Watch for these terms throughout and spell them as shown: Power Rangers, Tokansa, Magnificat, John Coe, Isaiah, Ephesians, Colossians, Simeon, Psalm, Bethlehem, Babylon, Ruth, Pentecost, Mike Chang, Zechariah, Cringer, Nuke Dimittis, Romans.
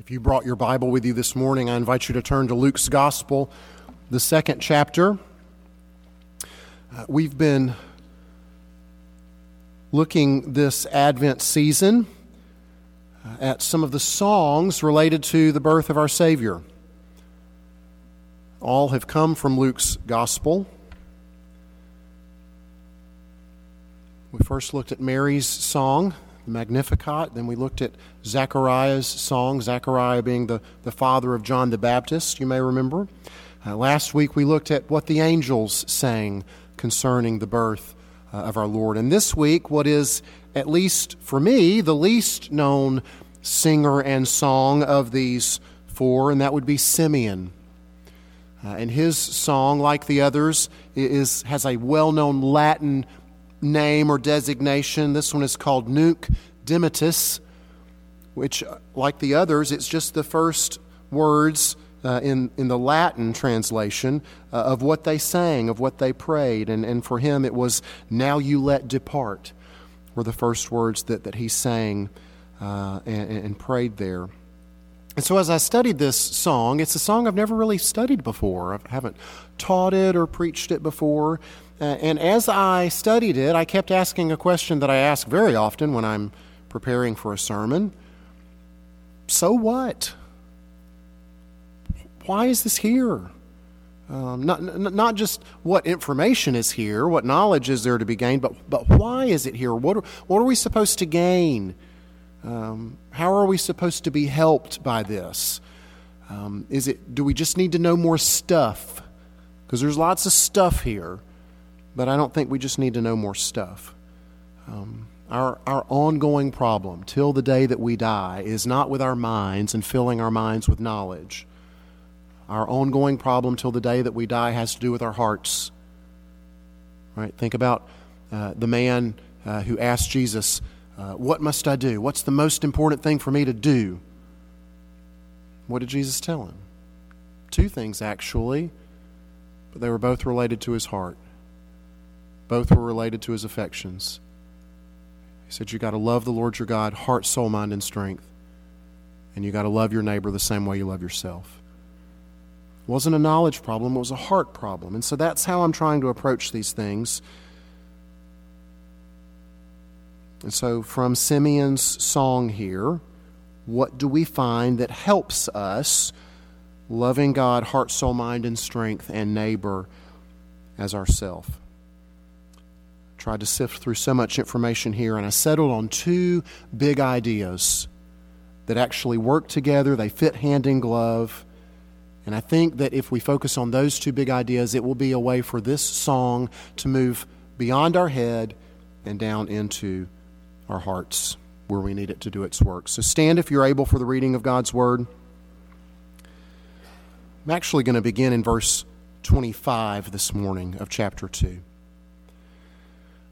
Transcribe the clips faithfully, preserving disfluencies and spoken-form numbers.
If you brought your Bible with you this morning, I invite you to turn to Luke's Gospel, the second chapter. Uh, we've been looking this Advent season uh, at some of the songs related to the birth of our Savior. All have come from Luke's Gospel. We first looked at Mary's song, Magnificat. Then we looked at Zechariah's song, Zechariah being the, the father of John the Baptist, you may remember. Uh, last week we looked at what the angels sang concerning the birth uh, of our Lord. And this week, what is, at least for me, the least known singer and song of these four, and that would be Simeon. Uh, and his song, like the others, is has a well-known Latin name or designation. This one is called Nuke Dimittis, which, like the others, it's just the first words uh, in, in the Latin translation uh, of what they sang, of what they prayed. And, and for him, it was, "Now you let depart," were the first words that, that he sang uh, and, and prayed there. And so as I studied this song, it's a song I've never really studied before. I haven't taught it or preached it before. Uh, and as I studied it, I kept asking a question that I ask very often when I'm preparing for a sermon. So what? Why is this here? Um, not, not just what information is here, what knowledge is there to be gained, but, but why is it here? What are, what are we supposed to gain? Um, how are we supposed to be helped by this? Um, is it? Do we just need to know more stuff? Because there's lots of stuff here, but I don't think we just need to know more stuff. Um, our our ongoing problem till the day that we die is not with our minds and filling our minds with knowledge. Our ongoing problem till the day that we die has to do with our hearts. Right? Think about uh, the man uh, who asked Jesus, Uh, what must I do? What's the most important thing for me to do? What did Jesus tell him? Two things, actually, but they were both related to his heart. Both were related to his affections. He said, you got to love the Lord your God, heart, soul, mind, and strength. And you got to love your neighbor the same way you love yourself. It wasn't a knowledge problem, it was a heart problem. And so that's how I'm trying to approach these things. And so from Simeon's song here, what do we find that helps us loving God, heart, soul, mind, and strength, and neighbor as ourselves? Tried to sift through so much information here, and I settled on two big ideas that actually work together. They fit hand in glove. And I think that if we focus on those two big ideas, it will be a way for this song to move beyond our head and down into our hearts where we need it to do its work. So stand if you're able for the reading of God's Word. I'm actually going to begin in verse twenty-five this morning of chapter two.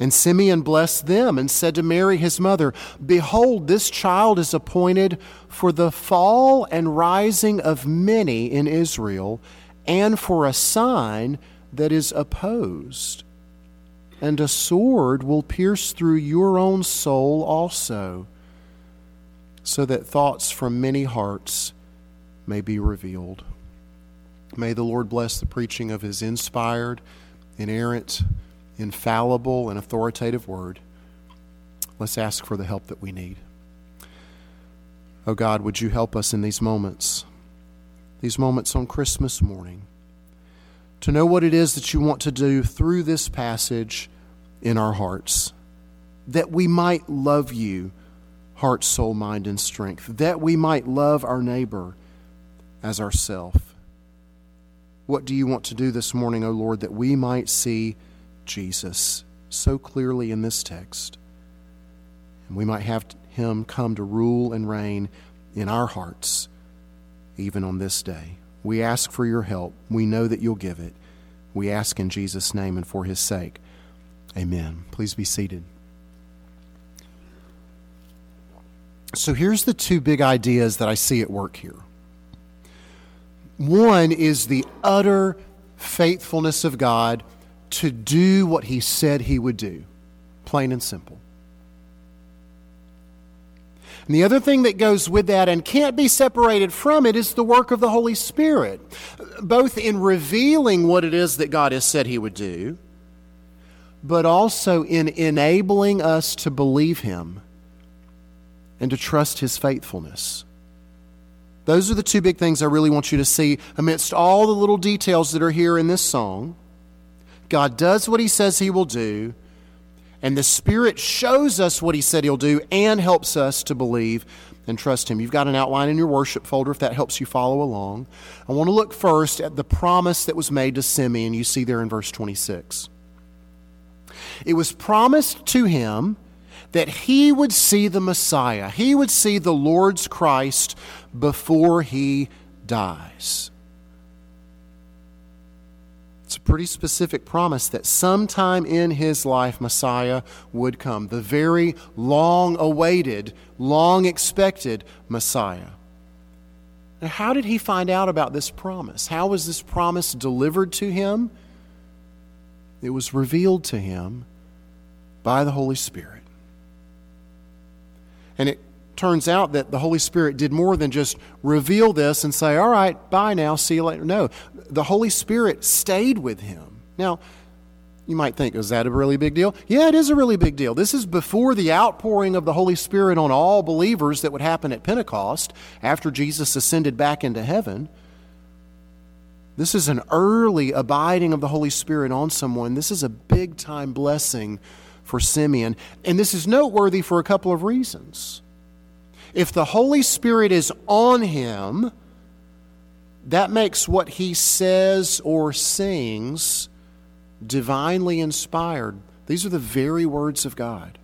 And Simeon blessed them and said to Mary his mother, Behold, this child is appointed for the fall and rising of many in Israel, and for a sign that is opposed. And a sword will pierce through your own soul also, so that thoughts from many hearts may be revealed. May the Lord bless the preaching of his inspired, inerrant, infallible, and authoritative word. Let's ask for the help that we need. Oh God, would you help us in these moments, these moments on Christmas morning, to know what it is that you want to do through this passage in our hearts, that we might love you, heart, soul, mind, and strength, that we might love our neighbor as ourselves. What do you want to do this morning, O Lord, that we might see Jesus so clearly in this text, and we might have him come to rule and reign in our hearts, even on this day? We ask for your help. We know that you'll give it. We ask in Jesus' name and for his sake. Amen. Please be seated. So here's the two big ideas that I see at work here. One is the utter faithfulness of God to do what he said he would do, plain and simple. And the other thing that goes with that and can't be separated from it is the work of the Holy Spirit, both in revealing what it is that God has said he would do, but also in enabling us to believe him and to trust his faithfulness. Those are the two big things I really want you to see amidst all the little details that are here in this song. God does what he says he will do, and the Spirit shows us what he said he'll do and helps us to believe and trust him. You've got an outline in your worship folder if that helps you follow along. I want to look first at the promise that was made to Simeon. You see there in verse twenty-six. It was promised to him that he would see the Messiah. He would see the Lord's Christ before he dies. It's a pretty specific promise that sometime in his life, Messiah would come. The very long-awaited, long-expected Messiah. Now, how did he find out about this promise? How was this promise delivered to him? It was revealed to him by the Holy Spirit. And it turns out that the Holy Spirit did more than just reveal this and say, all right, bye now, see you later. No, the Holy Spirit stayed with him. Now, you might think, is that a really big deal? Yeah, it is a really big deal. This is before the outpouring of the Holy Spirit on all believers that would happen at Pentecost after Jesus ascended back into heaven. This is an early abiding of the Holy Spirit on someone. This is a big-time blessing for Simeon. And this is noteworthy for a couple of reasons. If the Holy Spirit is on him, that makes what he says or sings divinely inspired. These are the very words of God.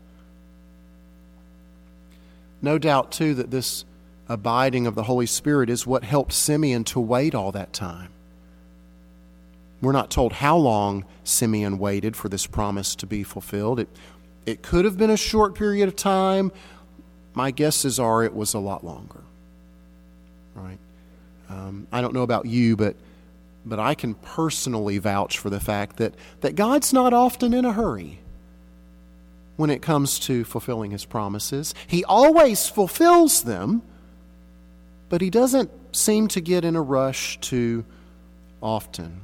No doubt, too, that this abiding of the Holy Spirit is what helped Simeon to wait all that time. We're not told how long Simeon waited for this promise to be fulfilled. It, it could have been a short period of time. My guesses are it was a lot longer. Right? Um, I don't know about you, but but I can personally vouch for the fact that, that God's not often in a hurry when it comes to fulfilling his promises. He always fulfills them, but he doesn't seem to get in a rush too often.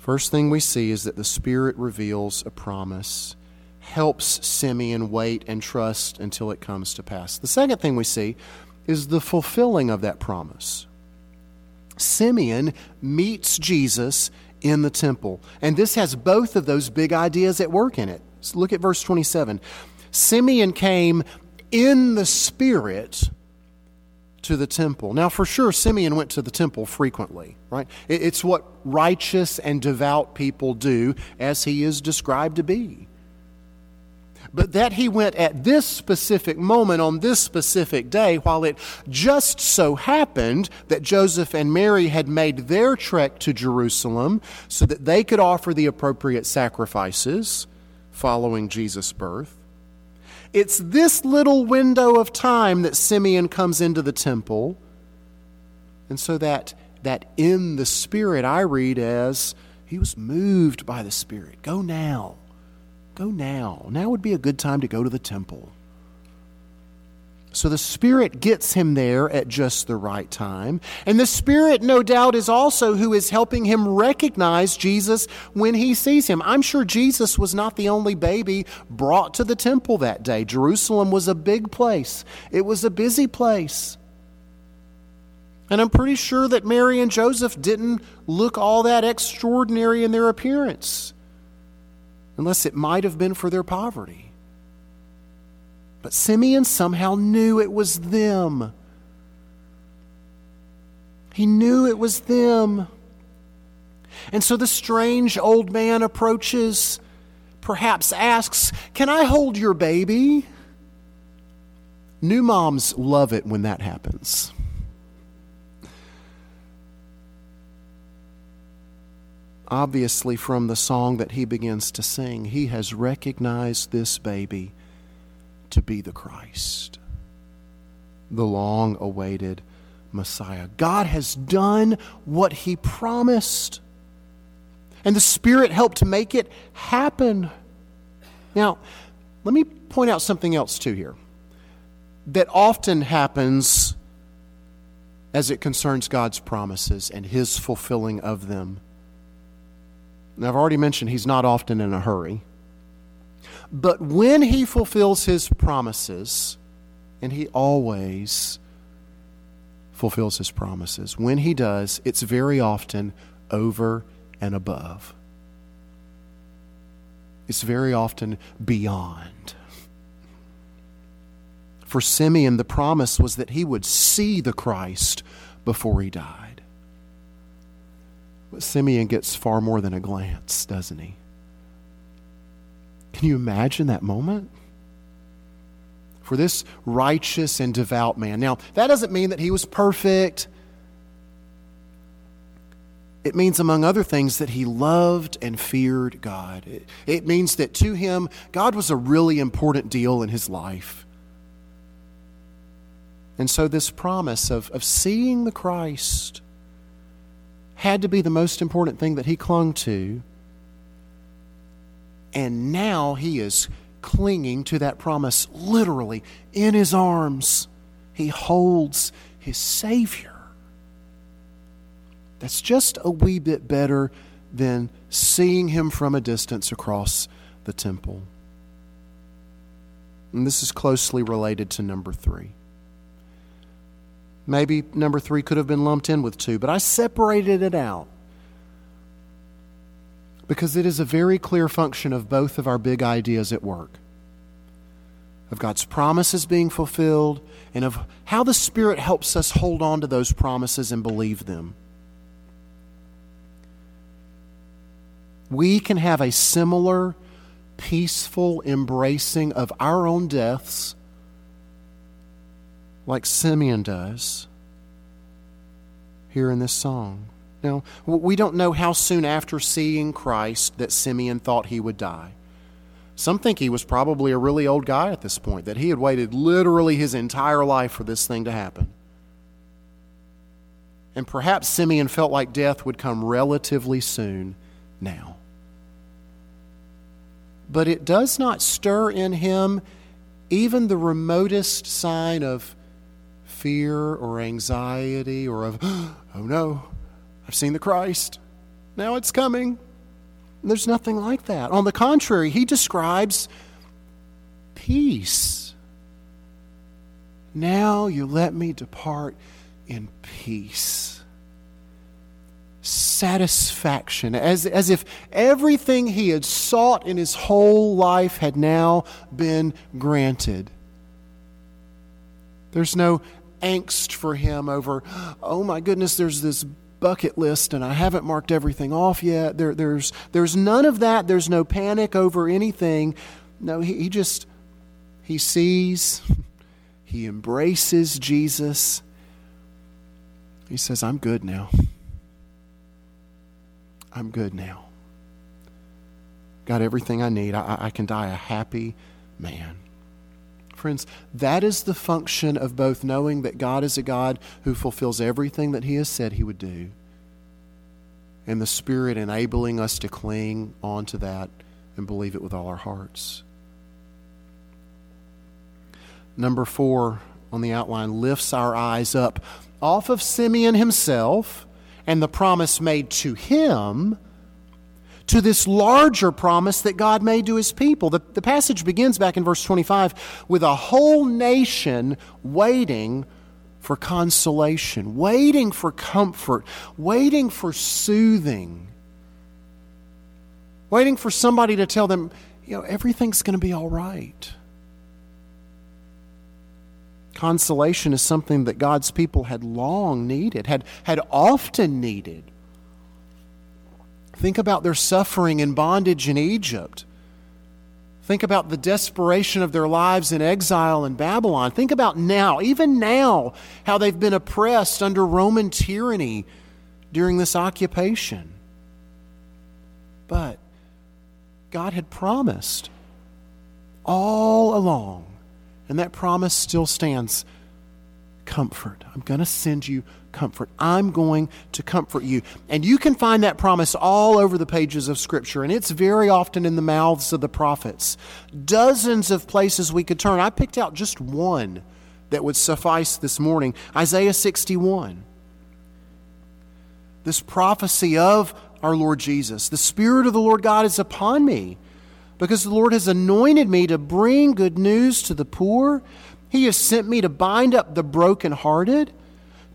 First thing we see is that the Spirit reveals a promise, helps Simeon wait and trust until it comes to pass. The second thing we see is the fulfilling of that promise. Simeon meets Jesus in the temple, and this has both of those big ideas at work in it. So look at verse twenty-seven. Simeon came in the Spirit to the temple. Now, for sure, Simeon went to the temple frequently, right? It's what righteous and devout people do, as he is described to be. But that he went at this specific moment on this specific day, while it just so happened that Joseph and Mary had made their trek to Jerusalem so that they could offer the appropriate sacrifices following Jesus' birth. It's this little window of time that Simeon comes into the temple. And so that that in the Spirit I read as he was moved by the Spirit. Go now. Go now. Now would be a good time to go to the temple. So the Spirit gets him there at just the right time. And the Spirit, no doubt, is also who is helping him recognize Jesus when he sees him. I'm sure Jesus was not the only baby brought to the temple that day. Jerusalem was a big place. It was a busy place. And I'm pretty sure that Mary and Joseph didn't look all that extraordinary in their appearance, unless it might have been for their poverty. But Simeon somehow knew it was them. He knew it was them. And so the strange old man approaches, perhaps asks, "Can I hold your baby?" New moms love it when that happens. Obviously, from the song that he begins to sing, he has recognized this baby to be the Christ, the long-awaited Messiah. God has done what he promised, and the Spirit helped to make it happen. Now, let me point out something else too here that often happens as it concerns God's promises and his fulfilling of them. Now, I've already mentioned he's not often in a hurry. But when he fulfills his promises, and he always fulfills his promises, when he does, it's very often over and above. It's very often beyond. For Simeon, the promise was that he would see the Christ before he died. But Simeon gets far more than a glance, doesn't he? Can you imagine that moment? For this righteous and devout man. Now, that doesn't mean that he was perfect. It means, among other things, that he loved and feared God. It, it means that to him, God was a really important deal in his life. And so this promise of, of seeing the Christ had to be the most important thing that he clung to. And now he is clinging to that promise literally in his arms. He holds his Savior. That's just a wee bit better than seeing him from a distance across the temple. And this is closely related to number three. Maybe number three could have been lumped in with two, but I separated it out, because it is a very clear function of both of our big ideas at work, of God's promises being fulfilled and of how the Spirit helps us hold on to those promises and believe them. We can have a similar peaceful embracing of our own deaths like Simeon does here in this song. Now, we don't know how soon after seeing Christ that Simeon thought he would die. Some think he was probably a really old guy at this point, that he had waited literally his entire life for this thing to happen. And perhaps Simeon felt like death would come relatively soon now. But it does not stir in him even the remotest sign of fear or anxiety or of, oh no, I've seen the Christ. Now it's coming. There's nothing like that. On the contrary, he describes peace. Now you let me depart in peace. Satisfaction, as, as if everything he had sought in his whole life had now been granted. There's no angst for him over, oh my goodness, there's this bucket list and I haven't marked everything off yet. There, there's, there's none of that. There's no panic over anything. No, he, he just, he sees, he embraces Jesus. He says, I'm good now. I'm good now. Got everything I need. I, I can die a happy man. Friends, that is the function of both knowing that God is a God who fulfills everything that he has said he would do, and the Spirit enabling us to cling on to that and believe it with all our hearts. Number four on the outline lifts our eyes up off of Simeon himself and the promise made to him to this larger promise that God made to his people. The, the passage begins back in verse twenty-five with a whole nation waiting for consolation, waiting for comfort, waiting for soothing, waiting for somebody to tell them, you know, everything's going to be all right. Consolation is something that God's people had long needed, had, had often needed. Think about their suffering and bondage in Egypt. Think about the desperation of their lives in exile in Babylon. Think about now, even now, how they've been oppressed under Roman tyranny during this occupation. But God had promised all along, and that promise still stands, comfort. I'm going to send you comfort. I'm going to comfort you. And you can find that promise all over the pages of Scripture, and it's very often in the mouths of the prophets. Dozens of places we could turn. I picked out just one that would suffice this morning, Isaiah sixty-one. This prophecy of our Lord Jesus. The Spirit of the Lord God is upon me, because the Lord has anointed me to bring good news to the poor. He has sent me to bind up the brokenhearted,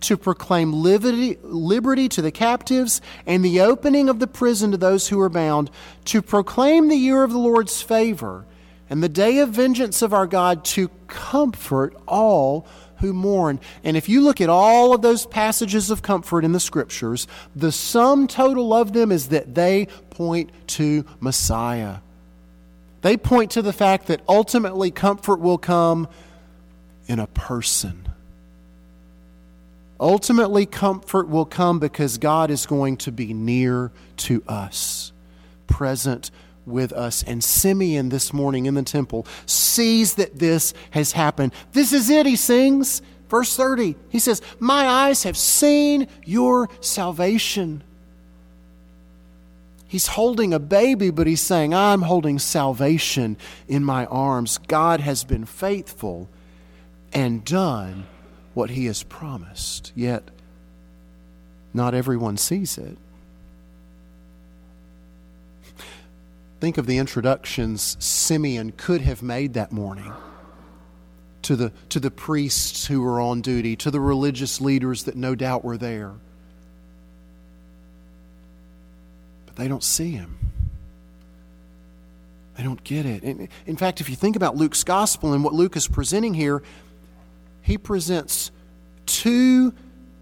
to proclaim liberty, liberty to the captives, and the opening of the prison to those who are bound, to proclaim the year of the Lord's favor, and the day of vengeance of our God, to comfort all who mourn. And if you look at all of those passages of comfort in the Scriptures, the sum total of them is that they point to Messiah. They point to the fact that ultimately comfort will come in a person. Ultimately, comfort will come because God is going to be near to us, present with us. And Simeon this morning in the temple sees that this has happened. This is it, he sings. Verse thirty, he says, "My eyes have seen your salvation." He's holding a baby, but he's saying, I'm holding salvation in my arms. God has been faithful and done what he has promised, yet not everyone sees it. Think of the introductions Simeon could have made that morning to the, to the priests who were on duty, to the religious leaders that no doubt were there. But they don't see him. They don't get it. In, in fact, if you think about Luke's gospel and what Luke is presenting here, he presents two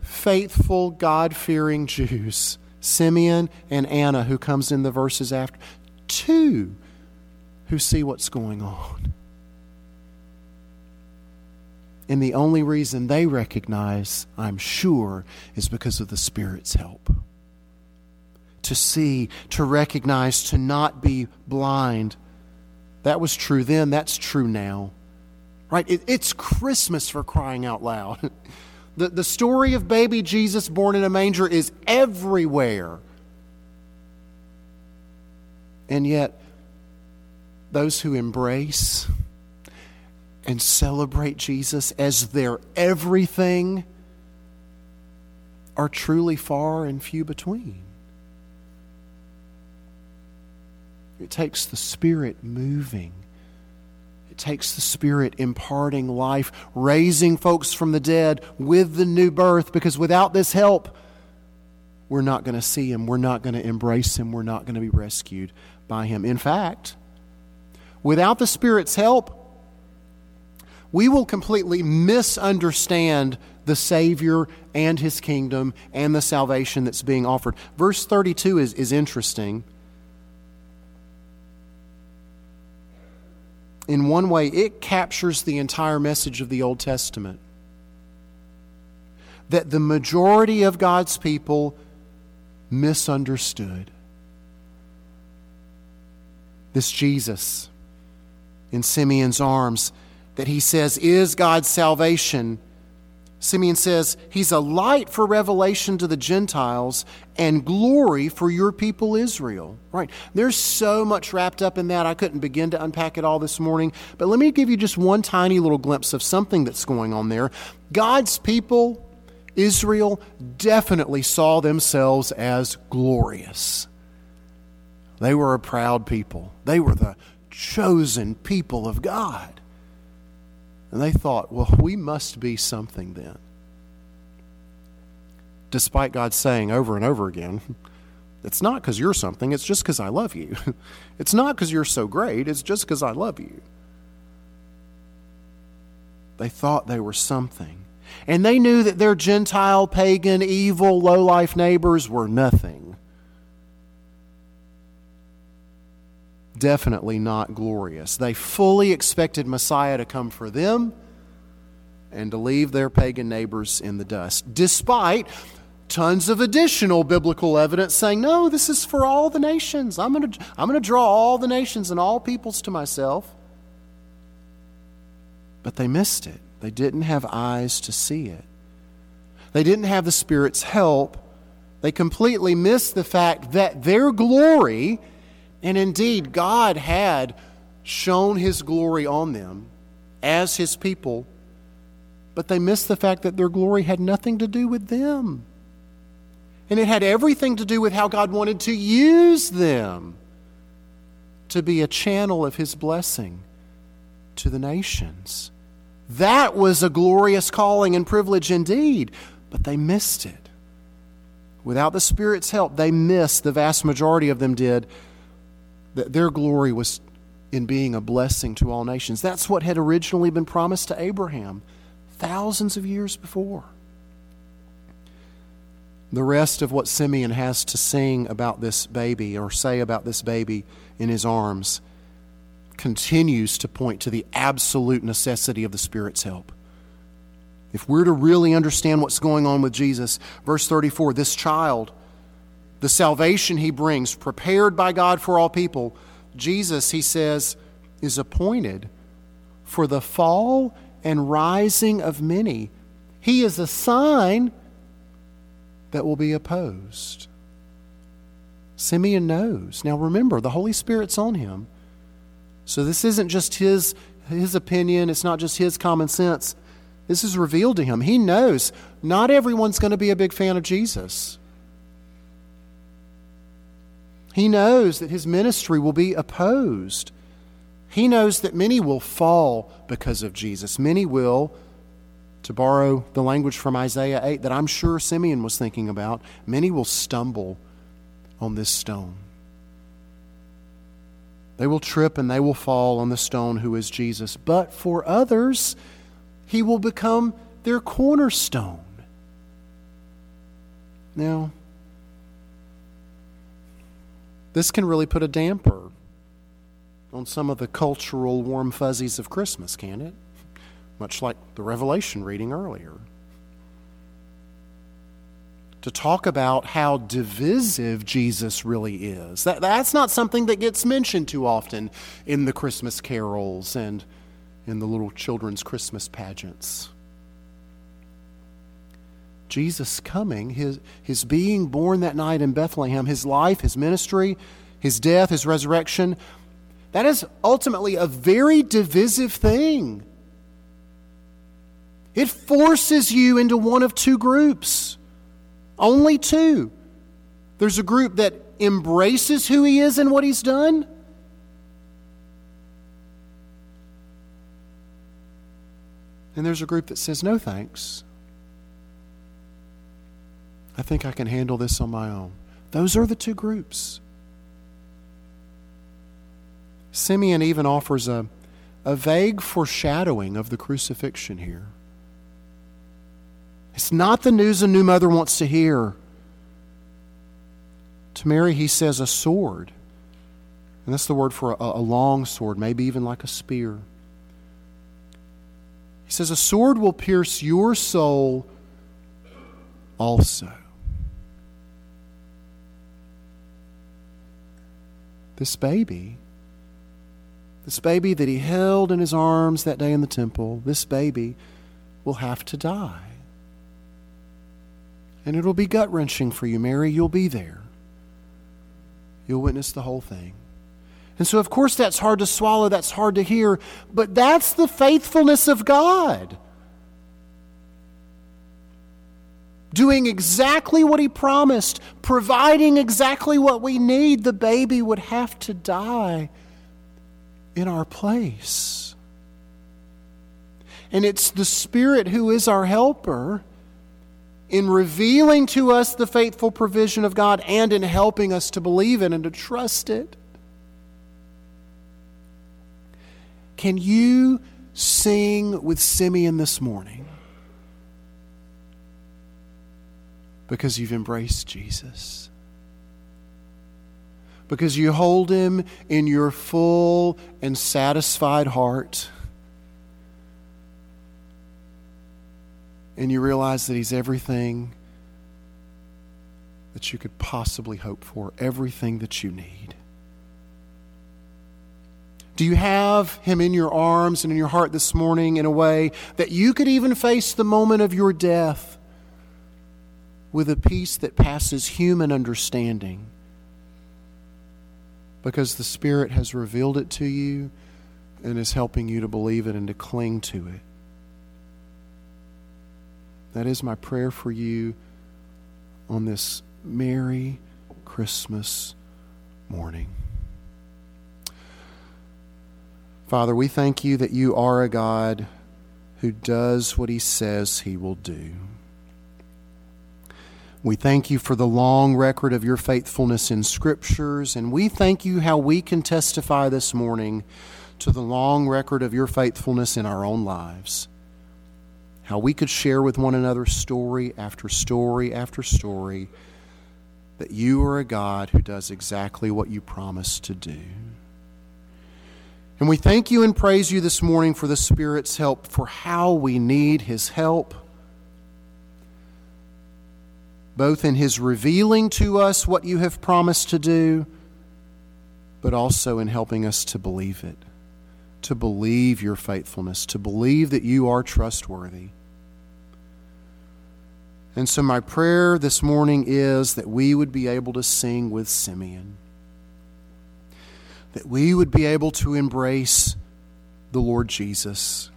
faithful, God-fearing Jews, Simeon and Anna, who comes in the verses after. Two who see what's going on. And the only reason they recognize, I'm sure, is because of the Spirit's help. To see, to recognize, to not be blind. That was true then, that's true now. Right? It, it's Christmas, for crying out loud. The, the story of baby Jesus born in a manger is everywhere. And yet, those who embrace and celebrate Jesus as their everything are truly far and few between. It takes the Spirit moving. It takes the Spirit imparting life, raising folks from the dead with the new birth, because without this help, we're not going to see him. We're not going to embrace him. We're not going to be rescued by him. In fact, without the Spirit's help, we will completely misunderstand the Savior and his kingdom and the salvation that's being offered. Verse thirty-two is, is interesting. In one way, it captures the entire message of the Old Testament. That the majority of God's people misunderstood. This Jesus in Simeon's arms that he says is God's salvation. Simeon says he's a light for revelation to the Gentiles and glory for your people Israel. Right? There's so much wrapped up in that. I couldn't begin to unpack it all this morning. But let me give you just one tiny little glimpse of something that's going on there. God's people, Israel, definitely saw themselves as glorious. They were a proud people. They were the chosen people of God. And they thought, well, we must be something then. despite God saying over and over again, it's not because you're something, it's just because I love you. It's not because you're so great, it's just because I love you. They thought they were something. And they knew that their Gentile, pagan, evil, low-life neighbors were nothing. Definitely not glorious. They fully expected Messiah to come for them and to leave their pagan neighbors in the dust, despite tons of additional biblical evidence saying, no, this is for all the nations. I'm going to I'm going to draw all the nations and all peoples to myself. But they missed it. They didn't have eyes to see it. They didn't have the Spirit's help. They completely missed the fact that their glory, and indeed God had shown His glory on them as His people, but they missed the fact that their glory had nothing to do with them. And it had everything to do with how God wanted to use them to be a channel of His blessing to the nations. That was a glorious calling and privilege indeed, but they missed it. Without the Spirit's help, they missed, the vast majority of them did, that their glory was in being a blessing to all nations. That's what had originally been promised to Abraham thousands of years before. The rest of what Simeon has to sing about this baby or say about this baby in his arms continues to point to the absolute necessity of the Spirit's help. If we're to really understand what's going on with Jesus, verse thirty-four, this child, the salvation He brings, prepared by God for all people, Jesus, He says, is appointed for the fall and rising of many. He is a sign that will be opposed. Simeon knows. Now remember, the Holy Spirit's on him. So this isn't just his, his opinion. It's not just his common sense. This is revealed to him. He knows not everyone's going to be a big fan of Jesus. He knows that His ministry will be opposed. He knows that many will fall because of Jesus. Many will, to borrow the language from Isaiah eight that I'm sure Simeon was thinking about, many will stumble on this stone. They will trip and they will fall on the stone who is Jesus. But for others, He will become their cornerstone. Now, this can really put a damper on some of the cultural warm fuzzies of Christmas, can't it? Much like the Revelation reading earlier. To talk about how divisive Jesus really is. That, that's not something that gets mentioned too often in the Christmas carols and in the little children's Christmas pageants. Jesus coming, his, his being born that night in Bethlehem, His life, His ministry, His death, His resurrection, that is ultimately a very divisive thing. It forces you into one of two groups. Only two. There's a group that embraces who He is and what He's done. And there's a group that says, no thanks. I think I can handle this on my own. Those are the two groups. Simeon even offers a, a vague foreshadowing of the crucifixion here. It's not the news a new mother wants to hear. To Mary, He says a sword. And that's the word for a, a long sword, maybe even like a spear. He says a sword will pierce your soul also. This baby, this baby that He held in His arms that day in the temple, this baby will have to die. And it'll be gut-wrenching for you, Mary. You'll be there. You'll witness the whole thing. And so, of course, that's hard to swallow. That's hard to hear. But that's the faithfulness of God. Doing exactly what He promised. Providing exactly what we need. The baby would have to die in our place. And it's the Spirit who is our helper in revealing to us the faithful provision of God and in helping us to believe it and to trust it. Can you sing with Simeon this morning? Because you've embraced Jesus. Because you hold him in your full and satisfied heart. And you realize that he's everything that you could possibly hope for, everything that you need. Do you have him in your arms and in your heart this morning in a way that you could even face the moment of your death with a peace that passes human understanding? Because the Spirit has revealed it to you and is helping you to believe it and to cling to it. That is my prayer for you on this merry Christmas morning. Father, we thank you that you are a God who does what he says he will do. We thank you for the long record of your faithfulness in Scriptures, and we thank you how we can testify this morning to the long record of your faithfulness in our own lives. How we could share with one another story after story after story that you are a God who does exactly what you promised to do. And we thank you and praise you this morning for the Spirit's help, for how we need his help, both in his revealing to us what you have promised to do, but also in helping us to believe it. To believe your faithfulness, to believe that you are trustworthy. And so my prayer this morning is that we would be able to sing with Simeon, that we would be able to embrace the Lord Jesus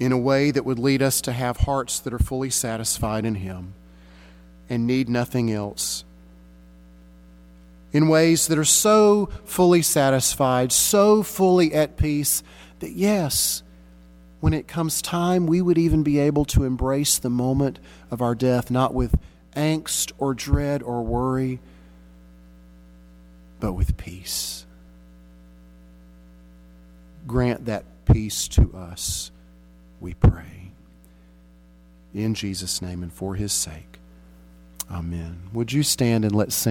in a way that would lead us to have hearts that are fully satisfied in him and need nothing else. In ways that are so fully satisfied, so fully at peace, that yes, when it comes time, we would even be able to embrace the moment of our death, not with angst or dread or worry, but with peace. Grant that peace to us, we pray. In Jesus' name and for his sake. Amen. Would you stand and let's sing.